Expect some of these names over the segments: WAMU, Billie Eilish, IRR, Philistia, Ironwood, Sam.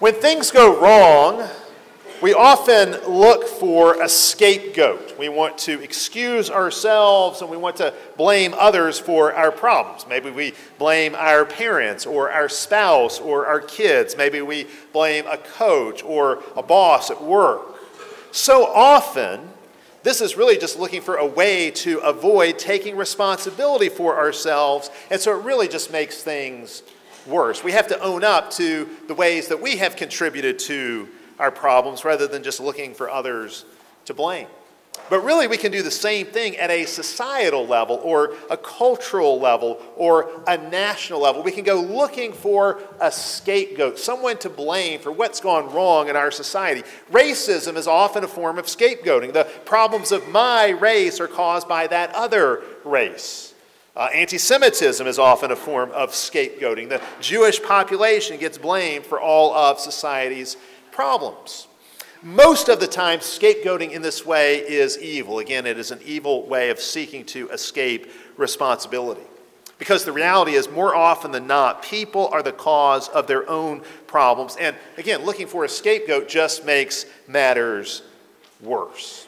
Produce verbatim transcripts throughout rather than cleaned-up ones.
When things go wrong, we often look for a scapegoat. We want to excuse ourselves and we want to blame others for our problems. Maybe we blame our parents or our spouse or our kids. Maybe we blame a coach or a boss at work. So often, this is really just looking for a way to avoid taking responsibility for ourselves, and so it really just makes things worse. We have to own up to the ways that we have contributed to our problems rather than just looking for others to blame. But really, we can do the same thing at a societal level or a cultural level or a national level. We can go looking for a scapegoat, someone to blame for what's gone wrong in our society. Racism is often a form of scapegoating. The problems of my race are caused by that other race. Uh, anti-Semitism is often a form of scapegoating. The Jewish population gets blamed for all of society's problems. Most of the time, scapegoating in this way is evil. Again, it is an evil way of seeking to escape responsibility. Because the reality is, more often than not, people are the cause of their own problems. And again, looking for a scapegoat just makes matters worse.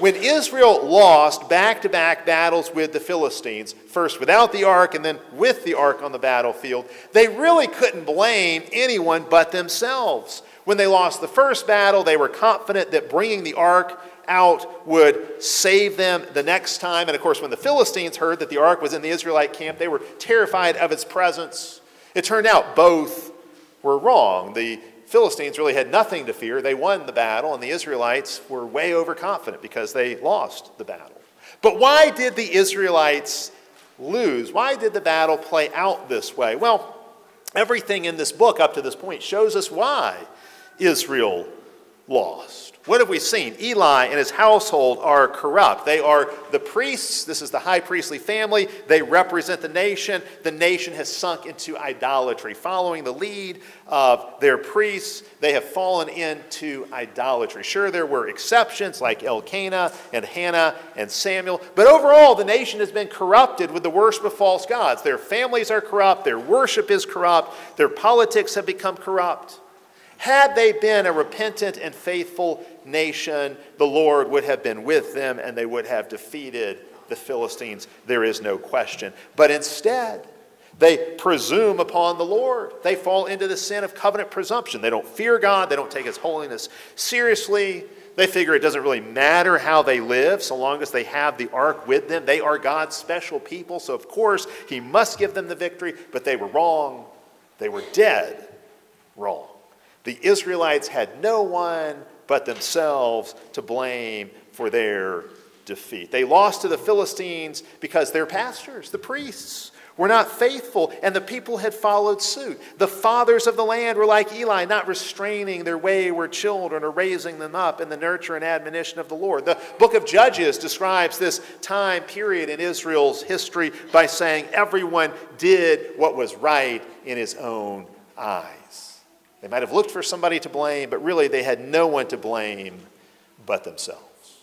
When Israel lost back-to-back battles with the Philistines, first without the ark and then with the ark on the battlefield, they really couldn't blame anyone but themselves. When they lost the first battle, they were confident that bringing the ark out would save them the next time. And of course, when the Philistines heard that the ark was in the Israelite camp, they were terrified of its presence. It turned out both were wrong. The Philistines really had nothing to fear. They won the battle, and the Israelites were way overconfident because they lost the battle. But why did the Israelites lose? Why did the battle play out this way? Well, everything in this book up to this point shows us why Israel lost. What have we seen? Eli and his household are corrupt. They are the priests. This is the high priestly family. They represent the nation. The nation has sunk into idolatry. Following the lead of their priests, they have fallen into idolatry. Sure, there were exceptions like Elkanah and Hannah and Samuel, but overall, the nation has been corrupted with the worship of false gods. Their families are corrupt. Their worship is corrupt. Their politics have become corrupt. Had they been a repentant and faithful nation, the Lord would have been with them and they would have defeated the Philistines. There is no question. But instead, they presume upon the Lord. They fall into the sin of covenant presumption. They don't fear God. They don't take His holiness seriously. They figure it doesn't really matter how they live so long as they have the ark with them. They are God's special people, so of course He must give them the victory. But they were wrong. They were dead wrong. The Israelites had no one but themselves to blame for their defeat. They lost to the Philistines because their pastors, the priests, were not faithful, and the people had followed suit. The fathers of the land were like Eli, not restraining their wayward children or raising them up in the nurture and admonition of the Lord. The book of Judges describes this time period in Israel's history by saying everyone did what was right in his own eyes. They might have looked for somebody to blame, but really they had no one to blame but themselves.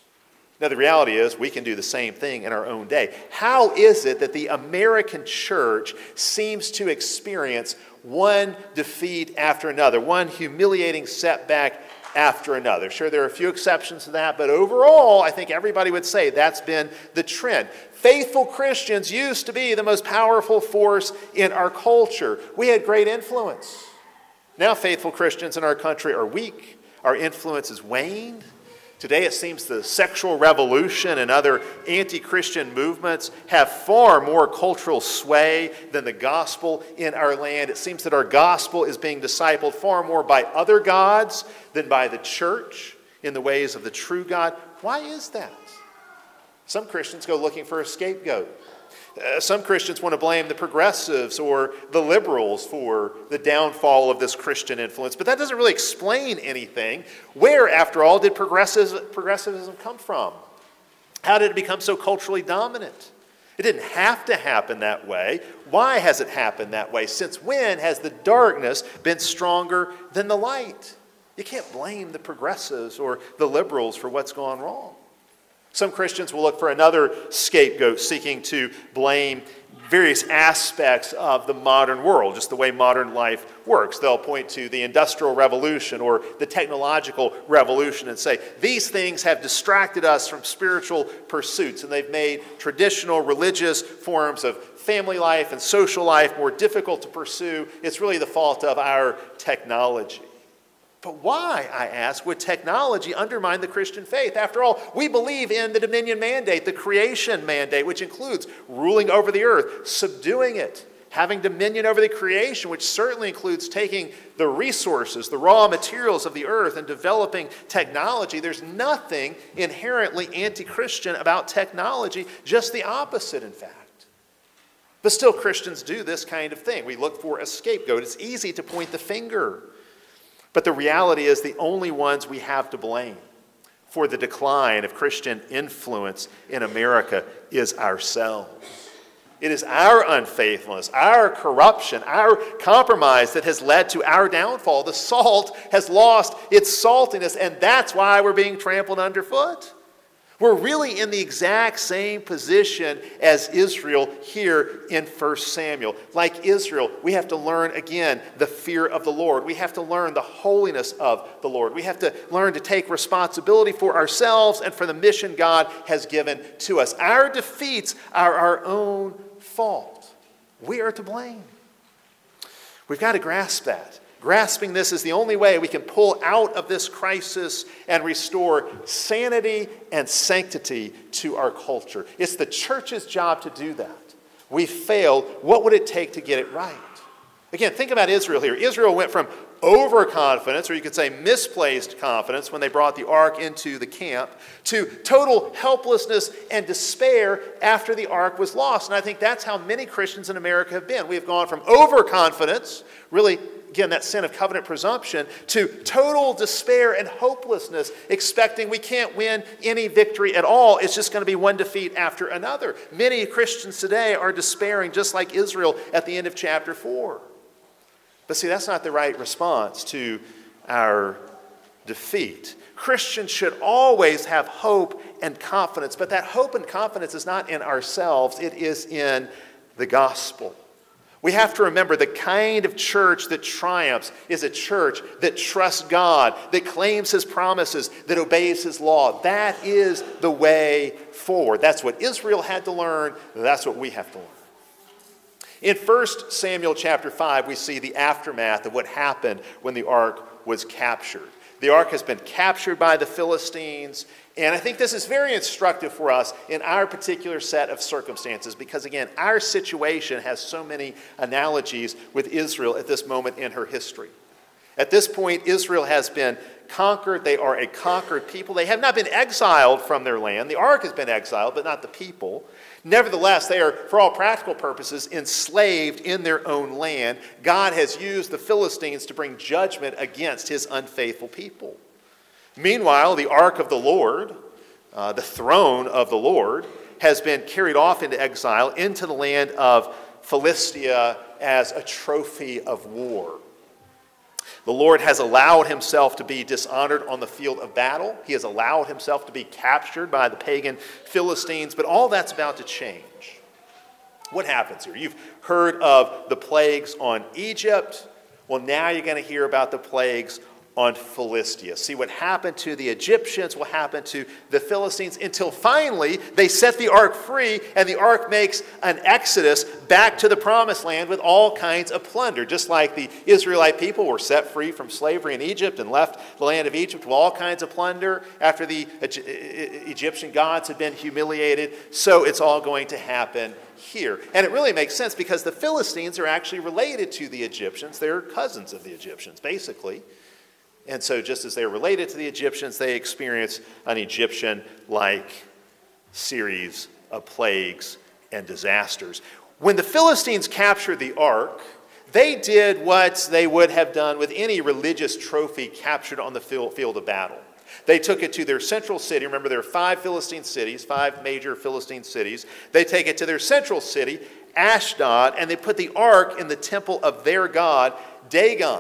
Now, the reality is we can do the same thing in our own day. How is it that the American church seems to experience one defeat after another, one humiliating setback after another? Sure, there are a few exceptions to that, but overall, I think everybody would say that's been the trend. Faithful Christians used to be the most powerful force in our culture. We had great influence. Now faithful Christians in our country are weak. Our influence has waned. Today it seems the sexual revolution and other anti-Christian movements have far more cultural sway than the gospel in our land. It seems that our gospel is being discipled far more by other gods than by the church in the ways of the true God. Why is that? Some Christians go looking for a scapegoat. Uh, some Christians want to blame the progressives or the liberals for the downfall of this Christian influence, but that doesn't really explain anything. Where, after all, did progressivism come from? How did it become so culturally dominant? It didn't have to happen that way. Why has it happened that way? Since when has the darkness been stronger than the light? You can't blame the progressives or the liberals for what's gone wrong. Some Christians will look for another scapegoat, seeking to blame various aspects of the modern world, just the way modern life works. They'll point to the Industrial Revolution or the technological revolution and say, these things have distracted us from spiritual pursuits, and they've made traditional religious forms of family life and social life more difficult to pursue. It's really the fault of our technology. But why, I ask, would technology undermine the Christian faith? After all, we believe in the dominion mandate, the creation mandate, which includes ruling over the earth, subduing it, having dominion over the creation, which certainly includes taking the resources, the raw materials of the earth and developing technology. There's nothing inherently anti-Christian about technology, just the opposite, in fact. But still, Christians do this kind of thing. We look for a scapegoat. It's easy to point the finger. But the reality is the only ones we have to blame for the decline of Christian influence in America is ourselves. It is our unfaithfulness, our corruption, our compromise that has led to our downfall. The salt has lost its saltiness, and that's why we're being trampled underfoot. We're really in the exact same position as Israel here in First Samuel. Like Israel, we have to learn again the fear of the Lord. We have to learn the holiness of the Lord. We have to learn to take responsibility for ourselves and for the mission God has given to us. Our defeats are our own fault. We are to blame. We've got to grasp that. Grasping this is the only way we can pull out of this crisis and restore sanity and sanctity to our culture. It's the church's job to do that. We failed. What would it take to get it right? Again, think about Israel here. Israel went from overconfidence, or you could say misplaced confidence, when they brought the ark into the camp, to total helplessness and despair after the ark was lost. And I think that's how many Christians in America have been. We've gone from overconfidence, really, again, that sin of covenant presumption, to total despair and hopelessness, expecting we can't win any victory at all. It's just going to be one defeat after another. Many Christians today are despairing, just like Israel at the end of chapter four. But see, that's not the right response to our defeat. Christians should always have hope and confidence, but that hope and confidence is not in ourselves. It is in the gospel. We have to remember the kind of church that triumphs is a church that trusts God, that claims his promises, that obeys his law. That is the way forward. That's what Israel had to learn. That's what we have to learn. In First Samuel chapter five, we see the aftermath of what happened when the ark was captured. The ark has been captured by the Philistines. And I think this is very instructive for us in our particular set of circumstances because, again, our situation has so many analogies with Israel at this moment in her history. At this point, Israel has been conquered. They are a conquered people. They have not been exiled from their land. The ark has been exiled, but not the people. Nevertheless, they are, for all practical purposes, enslaved in their own land. God has used the Philistines to bring judgment against his unfaithful people. Meanwhile, the ark of the Lord, uh, the throne of the Lord, has been carried off into exile into the land of Philistia as a trophy of war. The Lord has allowed himself to be dishonored on the field of battle. He has allowed himself to be captured by the pagan Philistines, but all that's about to change. What happens here? You've heard of the plagues on Egypt. Well, now you're going to hear about the plagues on Philistia. See, what happened to the Egyptians will happen to the Philistines until finally they set the ark free and the ark makes an exodus back to the promised land with all kinds of plunder. Just like the Israelite people were set free from slavery in Egypt and left the land of Egypt with all kinds of plunder after the Egyptian gods had been humiliated, so it's all going to happen here. And it really makes sense because the Philistines are actually related to the Egyptians. They're cousins of the Egyptians, basically. And so just as they're related to the Egyptians, they experience an Egyptian-like series of plagues and disasters. When the Philistines captured the ark, they did what they would have done with any religious trophy captured on the field of battle. They took it to their central city. Remember, there are five Philistine cities, five major Philistine cities. They take it to their central city, Ashdod, and they put the ark in the temple of their god, Dagon.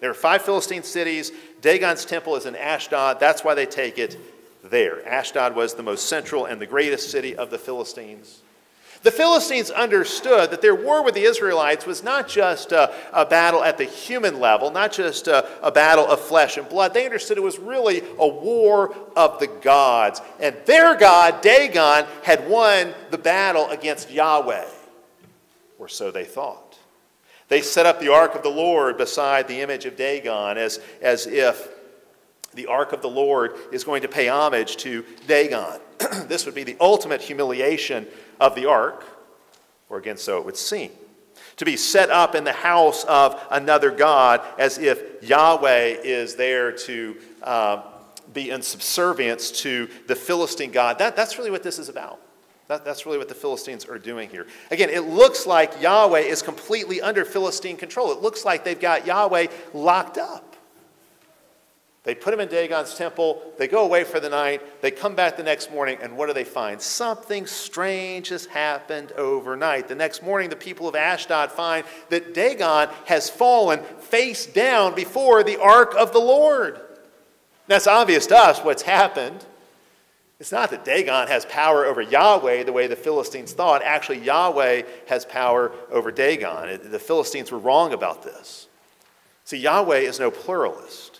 There are five Philistine cities. Dagon's temple is in Ashdod. That's why they take it there. Ashdod was the most central and the greatest city of the Philistines. The Philistines understood that their war with the Israelites was not just a, a battle at the human level, not just a, a battle of flesh and blood. They understood it was really a war of the gods. And their god, Dagon, had won the battle against Yahweh, or so they thought. They set up the Ark of the Lord beside the image of Dagon as, as if the Ark of the Lord is going to pay homage to Dagon. This would be the ultimate humiliation of the Ark, or again, so it would seem, to be set up in the house of another god as if Yahweh is there to uh, be in subservience to the Philistine god. That, that's really what this is about. That, that's really what the Philistines are doing here. Again, it looks like Yahweh is completely under Philistine control. It looks like they've got Yahweh locked up. They put him in Dagon's temple. They go away for the night. They come back the next morning, and what do they find? Something strange has happened overnight. The next morning, the people of Ashdod find that Dagon has fallen face down before the Ark of the Lord. Now, it's obvious to us what's happened. It's not that Dagon has power over Yahweh the way the Philistines thought. Actually, Yahweh has power over Dagon. The Philistines were wrong about this. See, Yahweh is no pluralist.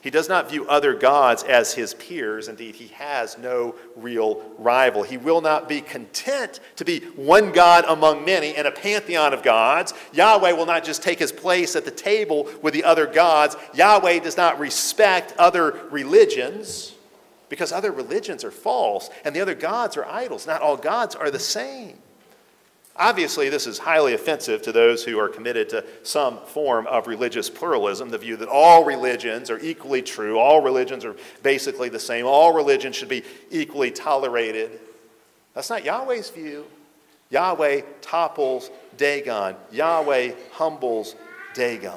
He does not view other gods as his peers. Indeed, he has no real rival. He will not be content to be one god among many and a pantheon of gods. Yahweh will not just take his place at the table with the other gods. Yahweh does not respect other religions because other religions are false and the other gods are idols. Not all gods are the same. Obviously, this is highly offensive to those who are committed to some form of religious pluralism, the view that all religions are equally true, all religions are basically the same, all religions should be equally tolerated. That's not Yahweh's view. Yahweh topples Dagon. Yahweh humbles Dagon.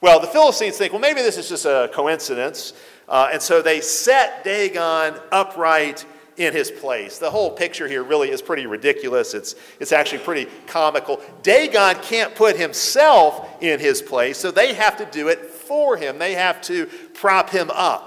Well, the Philistines think, well, maybe this is just a coincidence, uh, and so they set Dagon upright in his place. The whole picture here really is pretty ridiculous. It's, it's actually pretty comical. Dagon can't put himself in his place, so they have to do it for him. They have to prop him up.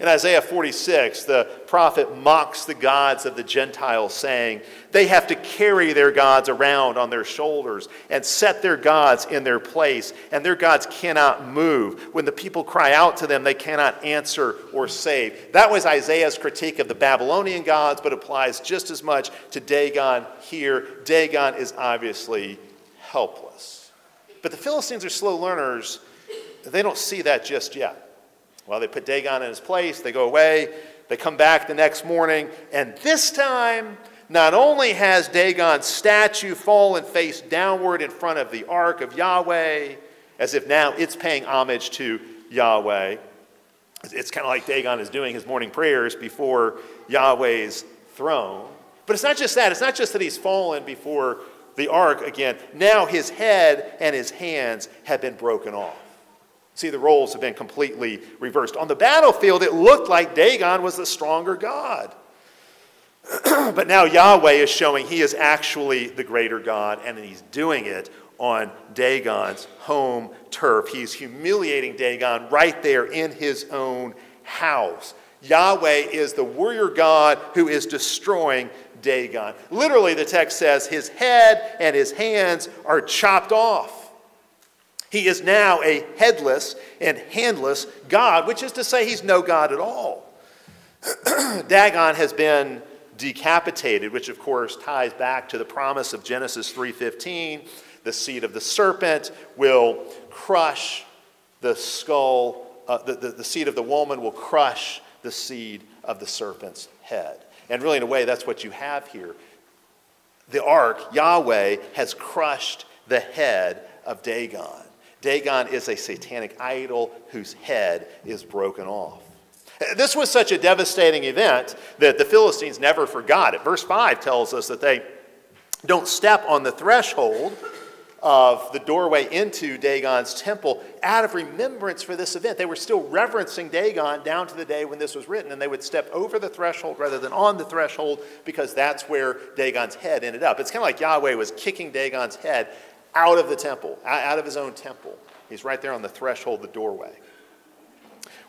In Isaiah forty-six, the prophet mocks the gods of the Gentiles, saying, they have to carry their gods around on their shoulders and set their gods in their place, and their gods cannot move. When the people cry out to them, they cannot answer or save. That was Isaiah's critique of the Babylonian gods, but applies just as much to Dagon here. Dagon is obviously helpless. But the Philistines are slow learners. They don't see that just yet. Well, they put Dagon in his place, they go away, they come back the next morning, and this time, not only has Dagon's statue fallen face downward in front of the Ark of Yahweh, as if now it's paying homage to Yahweh. It's kind of like Dagon is doing his morning prayers before Yahweh's throne. But it's not just that. It's not just that he's fallen before the Ark again. Now his head and his hands have been broken off. See, the roles have been completely reversed. On the battlefield, it looked like Dagon was the stronger god. But now Yahweh is showing he is actually the greater god, and he's doing it on Dagon's home turf. He's humiliating Dagon right there in his own house. Yahweh is the warrior god who is destroying Dagon. Literally, the text says his head and his hands are chopped off. He is now a headless and handless god, which is to say he's no god at all. Dagon has been decapitated, which of course ties back to the promise of Genesis three fifteen. The seed of the serpent will crush the skull, uh, the, the, the seed of the woman will crush the seed of the serpent's head. And really, in a way, that's what you have here. The ark, Yahweh, has crushed the head of Dagon. Dagon is a satanic idol whose head is broken off. This was such a devastating event that the Philistines never forgot it. Verse five tells us that they don't step on the threshold of the doorway into Dagon's temple out of remembrance for this event. They were still reverencing Dagon down to the day when this was written, and they would step over the threshold rather than on the threshold because that's where Dagon's head ended up. It's kind of like Yahweh was kicking Dagon's head out of the temple, out of his own temple. He's right there on the threshold, the doorway.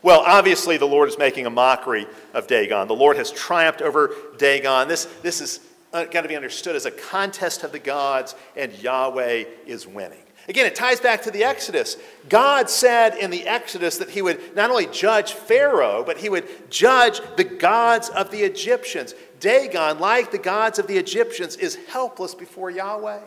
Well, obviously the Lord is making a mockery of Dagon. The Lord has triumphed over Dagon. This, this is got to be understood as a contest of the gods, and Yahweh is winning. Again, it ties back to the Exodus. God said in the Exodus that he would not only judge Pharaoh, but he would judge the gods of the Egyptians. Dagon, like the gods of the Egyptians, is helpless before Yahweh.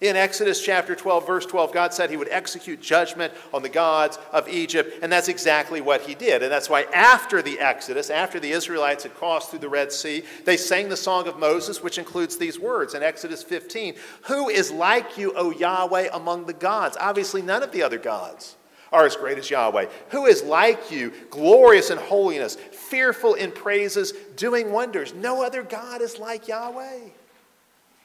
In Exodus chapter twelve, verse twelve, God said he would execute judgment on the gods of Egypt, and that's exactly what he did. And that's why after the Exodus, after the Israelites had crossed through the Red Sea, they sang the Song of Moses, which includes these words in Exodus fifteen, "Who is like you, O Yahweh, among the gods?" Obviously, none of the other gods are as great as Yahweh. "Who is like you, glorious in holiness, fearful in praises, doing wonders?" No other God is like Yahweh.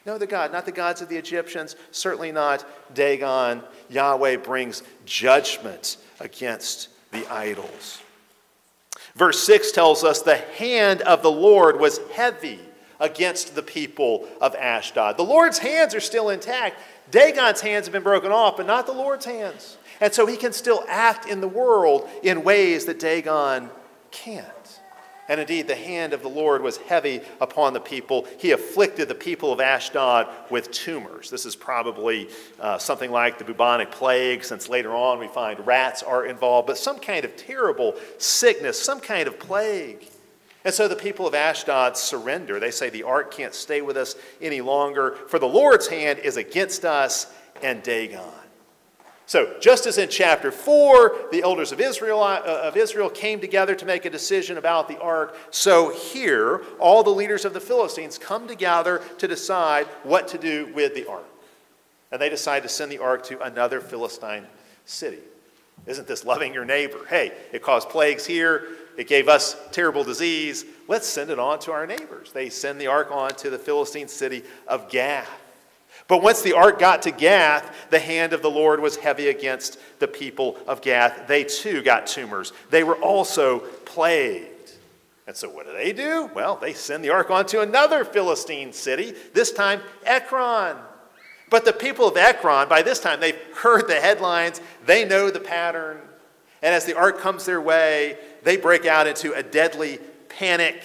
No other God, not the gods of the Egyptians, certainly not Dagon. Yahweh brings judgment against the idols. Verse six tells us the hand of the Lord was heavy against the people of Ashdod. The Lord's hands are still intact. Dagon's hands have been broken off, but not the Lord's hands. And so he can still act in the world in ways that Dagon can't. And indeed, the hand of the Lord was heavy upon the people. He afflicted the people of Ashdod with tumors. This is probably uh, something like the bubonic plague, since later on we find rats are involved, but some kind of terrible sickness, some kind of plague. And so the people of Ashdod surrender. They say the ark can't stay with us any longer, for the Lord's hand is against us and Dagon. So just as in chapter four, the elders of Israel, uh, of Israel came together to make a decision about the ark, so here all the leaders of the Philistines come together to decide what to do with the ark. And they decide to send the ark to another Philistine city. Isn't this loving your neighbor? Hey, it caused plagues here. It gave us terrible disease. Let's send it on to our neighbors. They send the ark on to the Philistine city of Gath. But once the ark got to Gath, the hand of the Lord was heavy against the people of Gath. They too got tumors. They were also plagued. And so what do they do? Well, they send the ark on to another Philistine city, this time Ekron. But the people of Ekron, by this time, they've heard the headlines. They know the pattern. And as the ark comes their way, they break out into a deadly panic.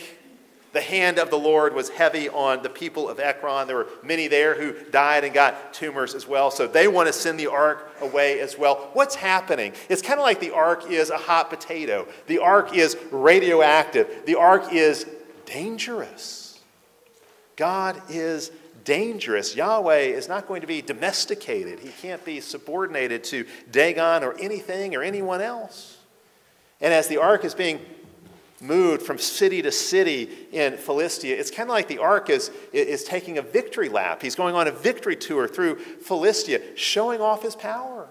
The hand of the Lord was heavy on the people of Ekron. There were many there who died and got tumors as well. So they want to send the ark away as well. What's happening? It's kind of like the ark is a hot potato. The ark is radioactive. The ark is dangerous. God is dangerous. Yahweh is not going to be domesticated. He can't be subordinated to Dagon or anything or anyone else. And as the ark is being moved from city to city in Philistia, it's kind of like the ark is, is taking a victory lap. He's going on a victory tour through Philistia, showing off his power.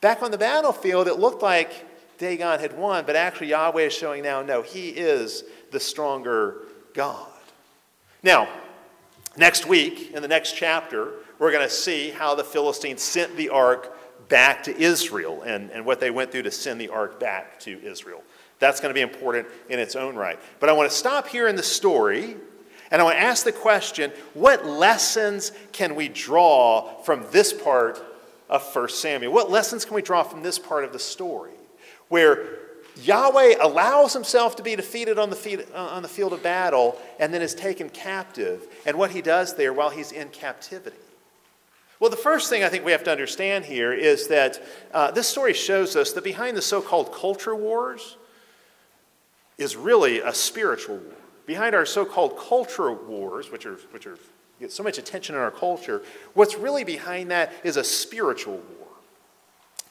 Back on the battlefield, it looked like Dagon had won, but actually Yahweh is showing now, no, he is the stronger God. Now, next week, in the next chapter, we're going to see how the Philistines sent the ark back to Israel and, and what they went through to send the ark back to Israel. That's going to be important in its own right. But I want to stop here in the story, and I want to ask the question, what lessons can we draw from this part of First Samuel? What lessons can we draw from this part of the story, where Yahweh allows himself to be defeated on the, feet, on the field of battle and then is taken captive, and what he does there while he's in captivity? Well, the first thing I think we have to understand here is that uh, this story shows us that behind the so-called culture wars is really a spiritual war. Behind our so-called cultural wars, which are which are get so much attention in our culture, what's really behind that is a spiritual war.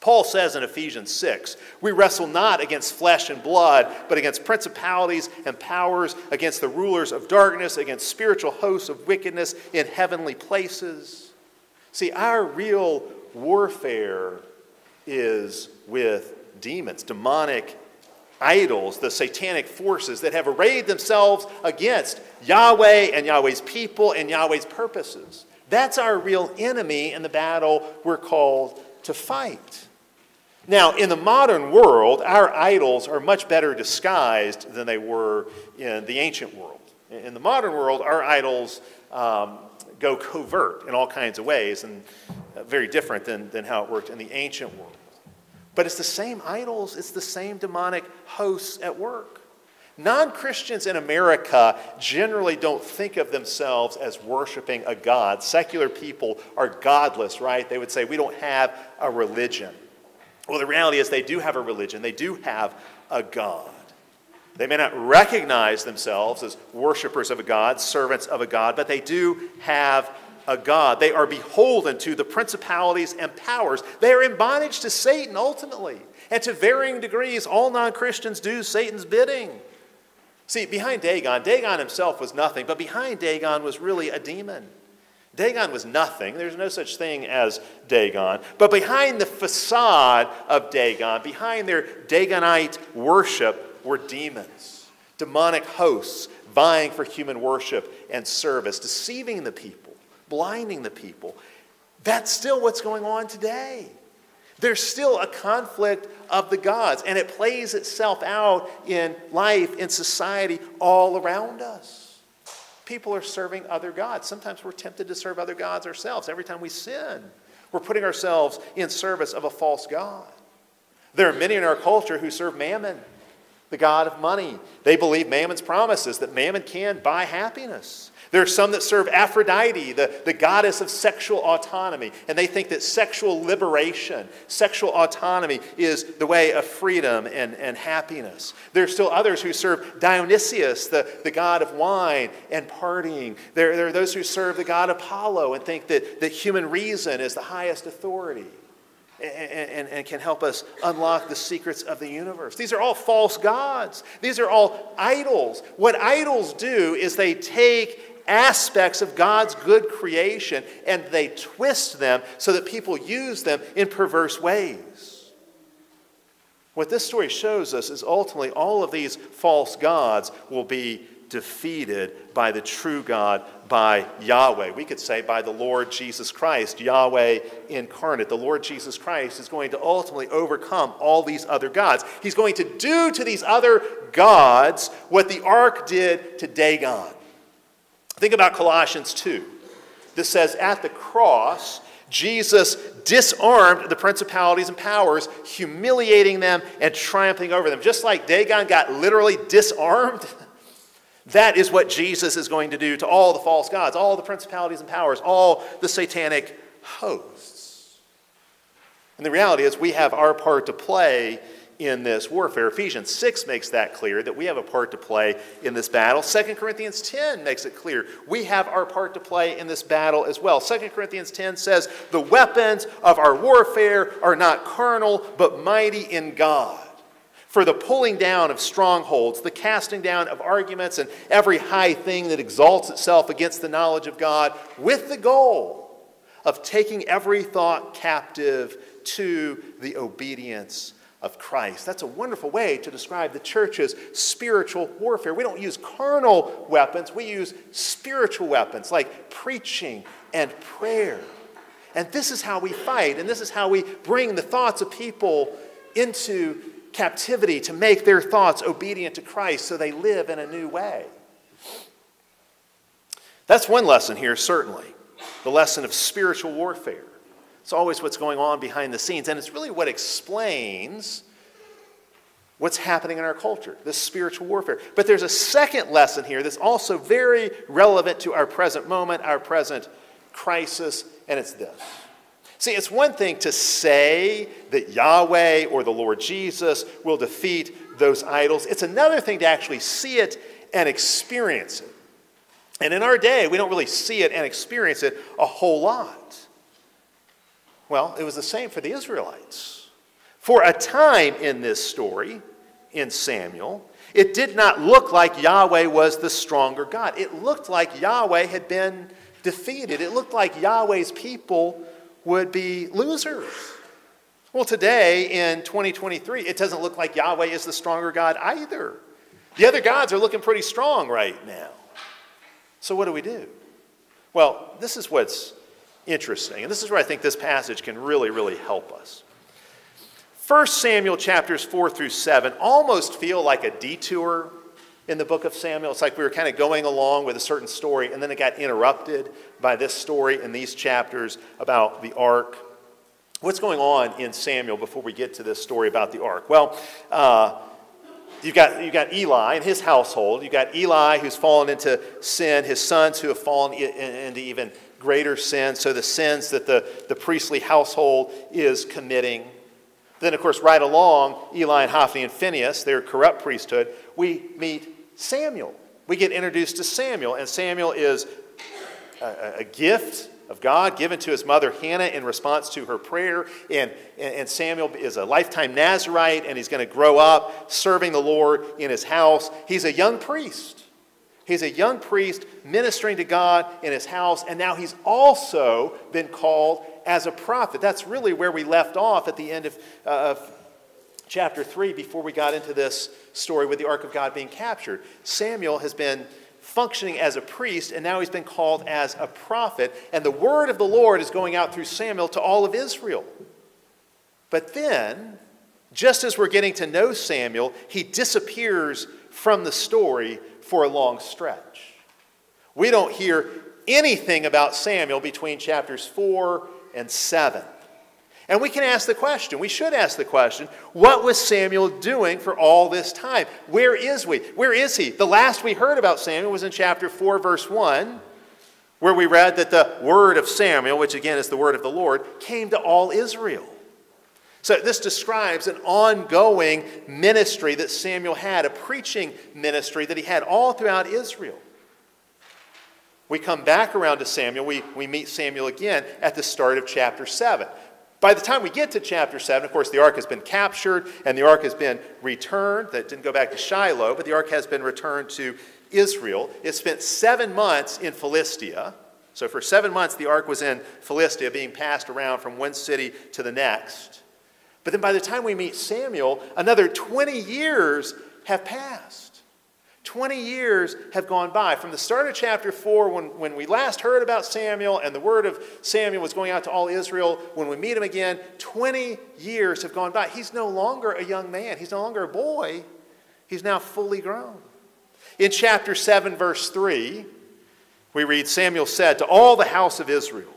Paul says in Ephesians six, "We wrestle not against flesh and blood, but against principalities and powers, against the rulers of darkness, against spiritual hosts of wickedness in heavenly places." See, our real warfare is with demons, demonic idols, the satanic forces that have arrayed themselves against Yahweh and Yahweh's people and Yahweh's purposes. That's our real enemy in the battle we're called to fight. Now, in the modern world, our idols are much better disguised than they were in the ancient world. In the modern world, our idols um, go covert in all kinds of ways, and very different than, than how it worked in the ancient world. But it's the same idols. It's the same demonic hosts at work. Non-Christians in America generally don't think of themselves as worshiping a god. Secular people are godless, right? They would say, we don't have a religion. Well, the reality is they do have a religion. They do have a god. They may not recognize themselves as worshipers of a god, servants of a god, but they do have a god. They are beholden to the principalities and powers. They are in bondage to Satan, ultimately. And to varying degrees, all non-Christians do Satan's bidding. See, behind Dagon, Dagon himself was nothing, but behind Dagon was really a demon. Dagon was nothing. There's no such thing as Dagon. But behind the facade of Dagon, behind their Dagonite worship, were demons, demonic hosts vying for human worship and service, deceiving the people, blinding the people. That's still what's going on today. There's still a conflict of the gods, and it plays itself out in life, in society, all around us. People are serving other gods. Sometimes we're tempted to serve other gods ourselves. Every time we sin, we're putting ourselves in service of a false god. There are many in our culture who serve Mammon, the god of money. They believe Mammon's promises, that Mammon can buy happiness. There are some that serve Aphrodite, the, the goddess of sexual autonomy, and they think that sexual liberation, sexual autonomy is the way of freedom and, and happiness. There are still others who serve Dionysius, the, the god of wine and partying. There, there are those who serve the god Apollo and think that, that human reason is the highest authority and, and, and can help us unlock the secrets of the universe. These are all false gods. These are all idols. What idols do is they take aspects of God's good creation and they twist them so that people use them in perverse ways. What this story shows us is ultimately all of these false gods will be defeated by the true God, by Yahweh. We could say by the Lord Jesus Christ, Yahweh incarnate. The Lord Jesus Christ is going to ultimately overcome all these other gods. He's going to do to these other gods what the ark did to Dagon. Think about Colossians two. This says, at the cross, Jesus disarmed the principalities and powers, humiliating them and triumphing over them. Just like Dagon got literally disarmed, that is what Jesus is going to do to all the false gods, all the principalities and powers, all the satanic hosts. And the reality is we have our part to play in this warfare. Ephesians six makes that clear, that we have a part to play in this battle. Second Corinthians ten makes it clear we have our part to play in this battle as well. Second Corinthians ten says, the weapons of our warfare are not carnal, but mighty in God, for the pulling down of strongholds, the casting down of arguments, and every high thing that exalts itself against the knowledge of God, with the goal of taking every thought captive to the obedience of God. Of Christ. That's a wonderful way to describe the church's spiritual warfare. We don't use carnal weapons. We use spiritual weapons like preaching and prayer. And this is how we fight, and this is how we bring the thoughts of people into captivity to make their thoughts obedient to Christ so they live in a new way. That's one lesson here, certainly, the lesson of spiritual warfare. It's always what's going on behind the scenes, and it's really what explains what's happening in our culture, this spiritual warfare. But there's a second lesson here that's also very relevant to our present moment, our present crisis, and it's this. See, it's one thing to say that Yahweh or the Lord Jesus will defeat those idols. It's another thing to actually see it and experience it. And in our day, we don't really see it and experience it a whole lot. Well, it was the same for the Israelites. For a time in this story, in Samuel, it did not look like Yahweh was the stronger God. It looked like Yahweh had been defeated. It looked like Yahweh's people would be losers. Well, today in twenty twenty-three, it doesn't look like Yahweh is the stronger God either. The other gods are looking pretty strong right now. So what do we do? Well, this is what's interesting. And this is where I think this passage can really, really help us. First Samuel chapters four through seven almost feel like a detour in the book of Samuel. It's like we were kind of going along with a certain story, and then it got interrupted by this story in these chapters about the ark. What's going on in Samuel before we get to this story about the ark? Well, uh, you've got, you've got Eli and his household. You've got Eli who's fallen into sin, his sons who have fallen into even greater sin, so the sins that the, the priestly household is committing. Then, of course, right along, Eli and Hophni and Phinehas, their corrupt priesthood, we meet Samuel. We get introduced to Samuel, and Samuel is a, a gift of God given to his mother Hannah in response to her prayer, and, and Samuel is a lifetime Nazirite, and he's going to grow up serving the Lord in his house. He's a young priest. He's a young priest ministering to God in his house, and now he's also been called as a prophet. That's really where we left off at the end of, uh, of chapter three before we got into this story with the Ark of God being captured. Samuel has been functioning as a priest, and now he's been called as a prophet, and the word of the Lord is going out through Samuel to all of Israel. But then, just as we're getting to know Samuel, he disappears from the story for a long stretch. We don't hear anything about Samuel between chapters four and seven. And we can ask the question, we should ask the question, what was Samuel doing for all this time? Where is we? Where is he? The last we heard about Samuel was in chapter four, verse one, where we read that the word of Samuel, which again is the word of the Lord, came to all Israel. So this describes an ongoing ministry that Samuel had, a preaching ministry that he had all throughout Israel. We come back around to Samuel. We, we meet Samuel again at the start of chapter seven. By the time we get to chapter seven, of course, the ark has been captured and the ark has been returned. That didn't go back to Shiloh, but the ark has been returned to Israel. It spent seven months in Philistia. So for seven months, the ark was in Philistia, being passed around from one city to the next. But then by the time we meet Samuel, another twenty years have passed. twenty years have gone by. From the start of chapter four, when, when we last heard about Samuel and the word of Samuel was going out to all Israel, when we meet him again, twenty years have gone by. He's no longer a young man. He's no longer a boy. He's now fully grown. In chapter seven, verse three, we read, Samuel said to all the house of Israel,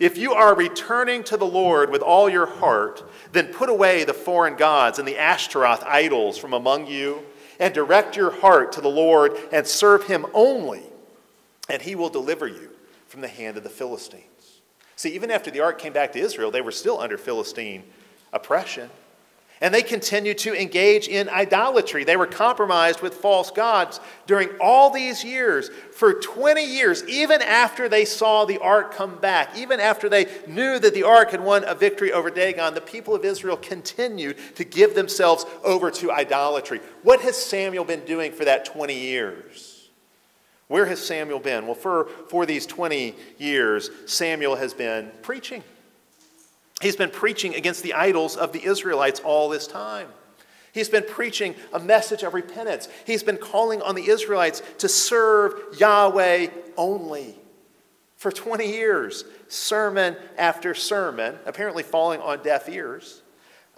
if you are returning to the Lord with all your heart, then put away the foreign gods and the Ashtaroth idols from among you, and direct your heart to the Lord and serve him only, and he will deliver you from the hand of the Philistines. See, even after the ark came back to Israel, they were still under Philistine oppression, and they continued to engage in idolatry. They were compromised with false gods during all these years. For twenty years, even after they saw the ark come back, even after they knew that the ark had won a victory over Dagon, the people of Israel continued to give themselves over to idolatry. What has Samuel been doing for that twenty years? Where has Samuel been? Well, for, for these twenty years, Samuel has been preaching. He's been preaching against the idols of the Israelites all this time. He's been preaching a message of repentance. He's been calling on the Israelites to serve Yahweh only. For twenty years, sermon after sermon, apparently falling on deaf ears,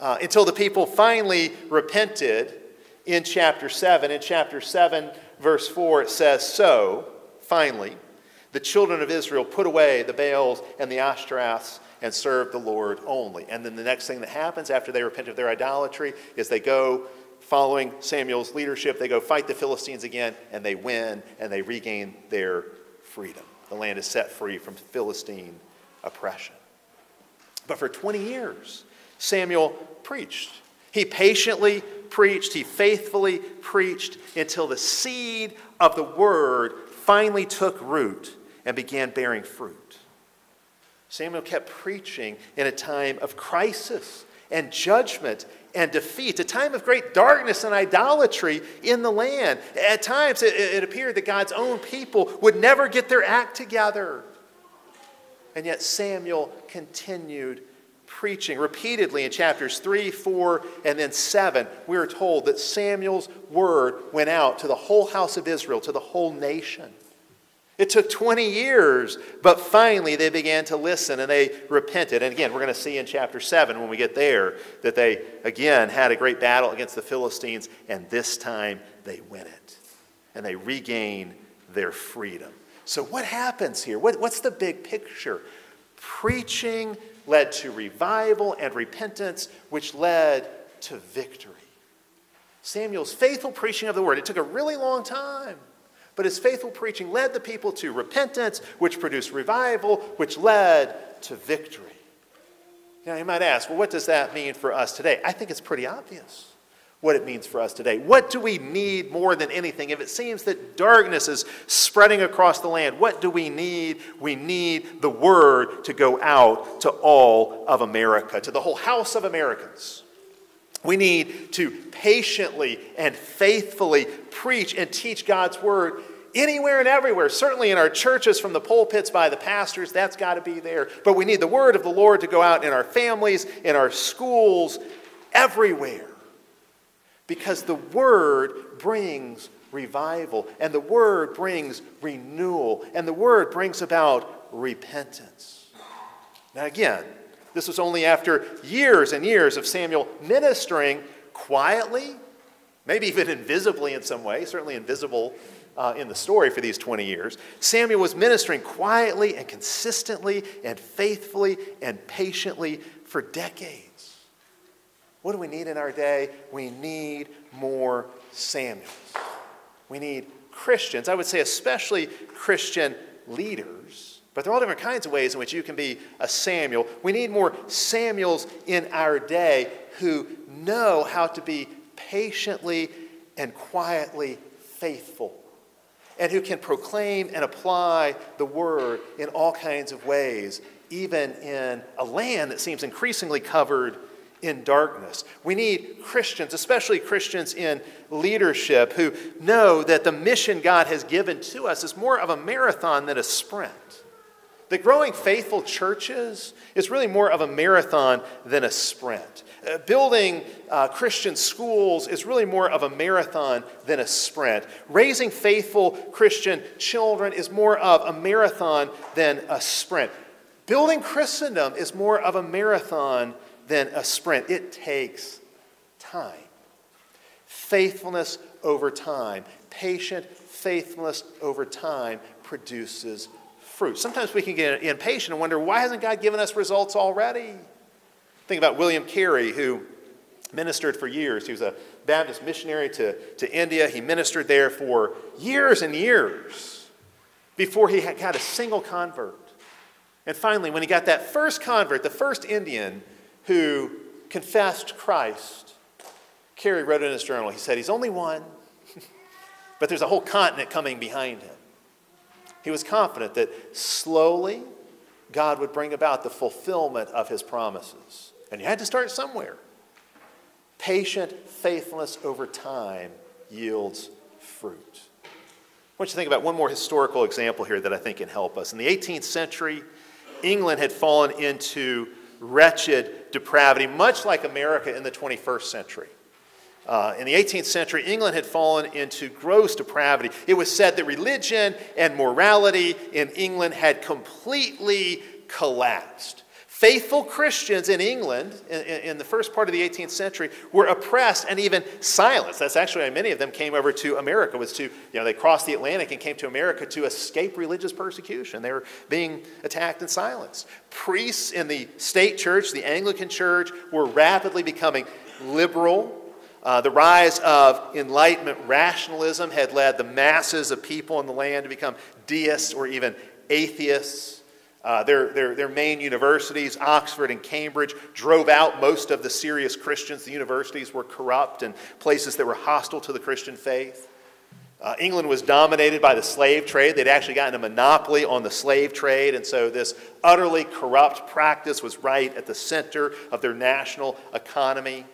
uh, until the people finally repented in chapter seven. In chapter seven, verse four, it says, so, finally, the children of Israel put away the Baals and the Ashtaroths and serve the Lord only. And then the next thing that happens after they repent of their idolatry is they go, following Samuel's leadership, they go fight the Philistines again, and they win, and they regain their freedom. The land is set free from Philistine oppression. But for twenty years, Samuel preached. He patiently preached. He faithfully preached until the seed of the word finally took root and began bearing fruit. Samuel kept preaching in a time of crisis and judgment and defeat, a time of great darkness and idolatry in the land. At times, it, it appeared that God's own people would never get their act together. And yet Samuel continued preaching repeatedly in chapters three, four, and then seven. We are told that Samuel's word went out to the whole house of Israel, to the whole nation. It took twenty years, but finally they began to listen and they repented. And again, we're going to see in chapter seven when we get there that they again had a great battle against the Philistines, and this time they win it. And they regain their freedom. So what happens here? What, what's the big picture? Preaching led to revival and repentance, which led to victory. Samuel's faithful preaching of the word, it took a really long time, but his faithful preaching led the people to repentance, which produced revival, which led to victory. Now, you might ask, well, what does that mean for us today? I think it's pretty obvious what it means for us today. What do we need more than anything? If it seems that darkness is spreading across the land, what do we need? We need the word to go out to all of America, to the whole house of Americans. We need to patiently and faithfully preach and teach God's word anywhere and everywhere, certainly in our churches, from the pulpits by the pastors. That's got to be there. But we need the word of the Lord to go out in our families, in our schools, everywhere. Because the word brings revival, and the word brings renewal, and the word brings about repentance. Now again, this was only after years and years of Samuel ministering quietly, maybe even invisibly in some way, certainly invisible Uh, in the story for these twenty years, Samuel was ministering quietly and consistently and faithfully and patiently for decades. What do we need in our day? We need more Samuels. We need Christians, I would say especially Christian leaders, but there are all different kinds of ways in which you can be a Samuel. We need more Samuels in our day who know how to be patiently and quietly faithful, and who can proclaim and apply the word in all kinds of ways, even in a land that seems increasingly covered in darkness. We need Christians, especially Christians in leadership, who know that the mission God has given to us is more of a marathon than a sprint. That growing faithful churches is really more of a marathon than a sprint. Uh, building uh, Christian schools is really more of a marathon than a sprint. Raising faithful Christian children is more of a marathon than a sprint. Building Christendom is more of a marathon than a sprint. It takes time. Faithfulness over time, patient faithfulness over time produces fruit. Sometimes we can get impatient and wonder, why hasn't God given us results already? Think about William Carey, who ministered for years. He was a Baptist missionary to, to India. He ministered there for years and years before he had got a single convert. And finally, when he got that first convert, the first Indian who confessed Christ, Carey wrote in his journal, he said, he's only one, but there's a whole continent coming behind him. He was confident that slowly God would bring about the fulfillment of his promises. And you had to start somewhere. Patient faithfulness over time yields fruit. I want you to think about one more historical example here that I think can help us. In the eighteenth century, England had fallen into wretched depravity, much like America in the twenty-first century. Uh, in the eighteenth century, England had fallen into gross depravity. It was said that religion and morality in England had completely collapsed. Faithful Christians in England in, in the first part of the eighteenth century were oppressed and even silenced. That's actually why many of them came over to America, was to, you know, they crossed the Atlantic and came to America to escape religious persecution. They were being attacked and silenced. Priests in the state church, the Anglican church, were rapidly becoming liberal. Uh, the rise of Enlightenment rationalism had led the masses of people in the land to become deists or even atheists. Uh, their, their, their main universities, Oxford and Cambridge, drove out most of the serious Christians. The universities were corrupt and places that were hostile to the Christian faith. Uh, England was dominated by the slave trade. They'd actually gotten a monopoly on the slave trade, and so this utterly corrupt practice was right at the center of their national economy.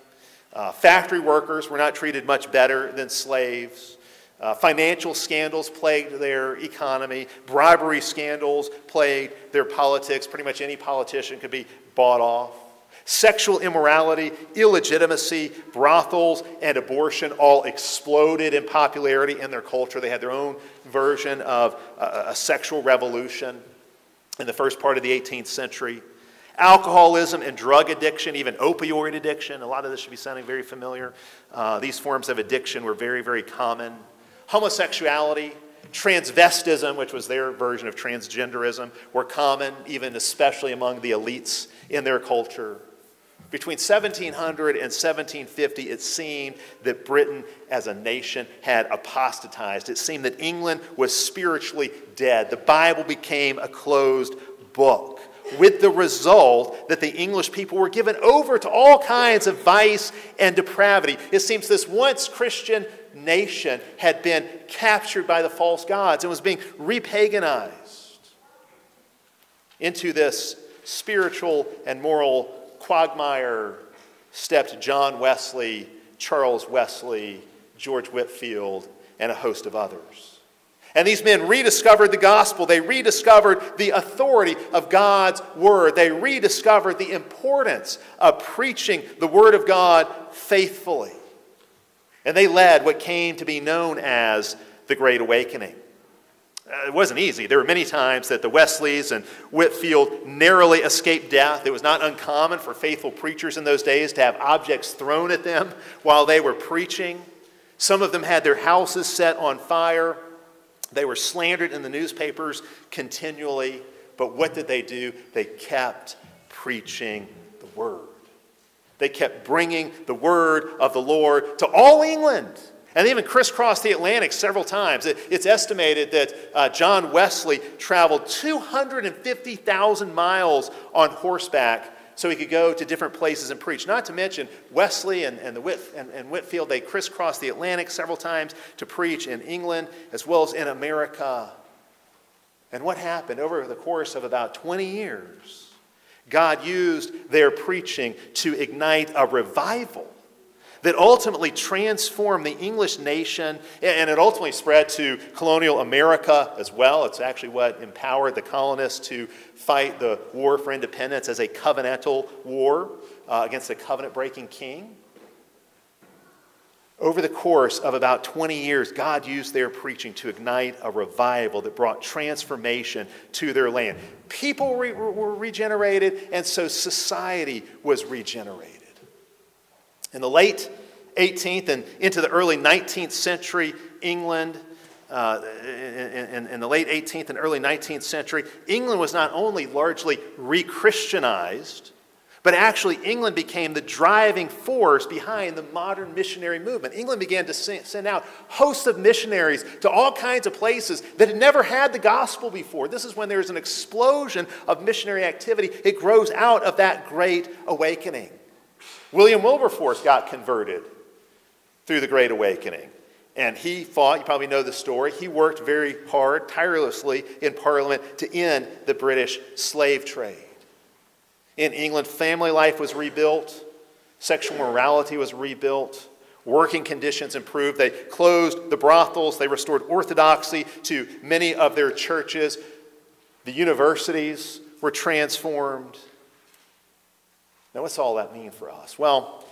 Uh, factory workers were not treated much better than slaves. Uh, financial scandals plagued their economy. Bribery scandals plagued their politics. Pretty much any politician could be bought off. Sexual immorality, illegitimacy, brothels, and abortion all exploded in popularity in their culture. They had their own version of a, a sexual revolution in the first part of the eighteenth century. Alcoholism and drug addiction, even opioid addiction. A lot of this should be sounding very familiar. Uh, these forms of addiction were very, very common. Homosexuality Transvestism, which was their version of transgenderism, were common, even especially among the elites in their culture. Between seventeen hundred and seventeen fifty, it seemed that Britain as a nation had apostatized. It seemed that England was spiritually dead. The Bible became a closed book, with the result that the English people were given over to all kinds of vice and depravity. It seems this once Christian nation had been captured by the false gods and was being repaganized into this spiritual and moral quagmire stepped John Wesley, Charles Wesley, George Whitefield, and a host of others. And these men rediscovered the gospel. They rediscovered the authority of God's word. They rediscovered the importance of preaching the word of God faithfully. And they led what came to be known as the Great Awakening. It wasn't easy. There were many times that the Wesleys and Whitefield narrowly escaped death. It was not uncommon for faithful preachers in those days to have objects thrown at them while they were preaching. Some of them had their houses set on fire. They were slandered in the newspapers continually. But what did they do? They kept preaching the word. They kept bringing the word of the Lord to all England. And they even crisscrossed the Atlantic several times. It, it's estimated that uh, John Wesley traveled two hundred fifty thousand miles on horseback so he could go to different places and preach. Not to mention Wesley and, and, the Whit, and, and Whitefield, they crisscrossed the Atlantic several times to preach in England as well as in America. And what happened? Over the course of about twenty years, God used their preaching to ignite a revival that ultimately transformed the English nation, and it ultimately spread to colonial America as well. It's actually what empowered the colonists to fight the war for independence as a covenantal war uh, against the covenant-breaking king. Over the course of about twenty years, God used their preaching to ignite a revival that brought transformation to their land. People re- were regenerated, and so society was regenerated. In the late eighteenth and into the early nineteenth century, England, uh, in, in the late eighteenth and early nineteenth century, England was not only largely re-Christianized, but actually England became the driving force behind the modern missionary movement. England began to send out hosts of missionaries to all kinds of places that had never had the gospel before. This is when there's an explosion of missionary activity. It grows out of that Great Awakening. William Wilberforce got converted through the Great Awakening. And he fought, you probably know the story, he worked very hard, tirelessly in Parliament to end the British slave trade. In England, family life was rebuilt. Sexual morality was rebuilt. Working conditions improved. They closed the brothels. They restored orthodoxy to many of their churches. The universities were transformed. Now, what's all that mean for us? Well,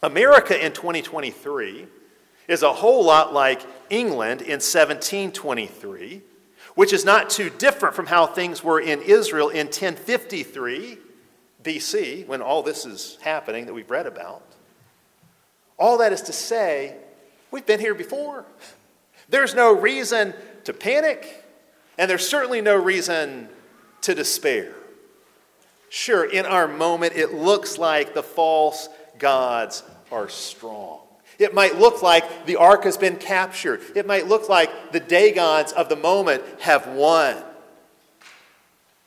America in twenty twenty-three is a whole lot like England in seventeen twenty-three, which is not too different from how things were in Israel in ten fifty-three B C, when all this is happening that we've read about. All that is to say, we've been here before. There's no reason to panic, and there's certainly no reason to despair. Sure, in our moment, it looks like the false gods are strong. It might look like the ark has been captured. It might look like the Dagons of the moment have won.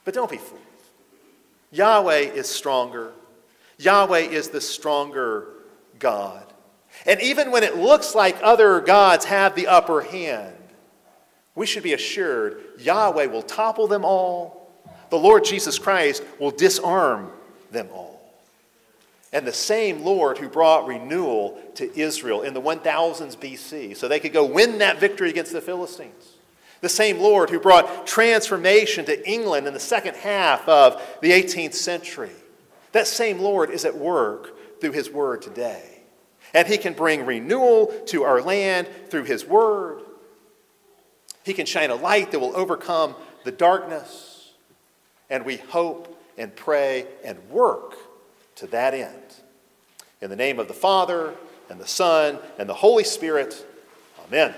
But don't be fooled. Yahweh is stronger. Yahweh is the stronger God. And even when it looks like other gods have the upper hand, we should be assured Yahweh will topple them all. The Lord Jesus Christ will disarm them all. And the same Lord who brought renewal to Israel in the one thousands B C so they could go win that victory against the Philistines. The same Lord who brought transformation to England in the second half of the eighteenth century. That same Lord is at work through his word today. And he can bring renewal to our land through his word. He can shine a light that will overcome the darkness. And we hope and pray and work to that end. In the name of the Father, and the Son, and the Holy Spirit, amen.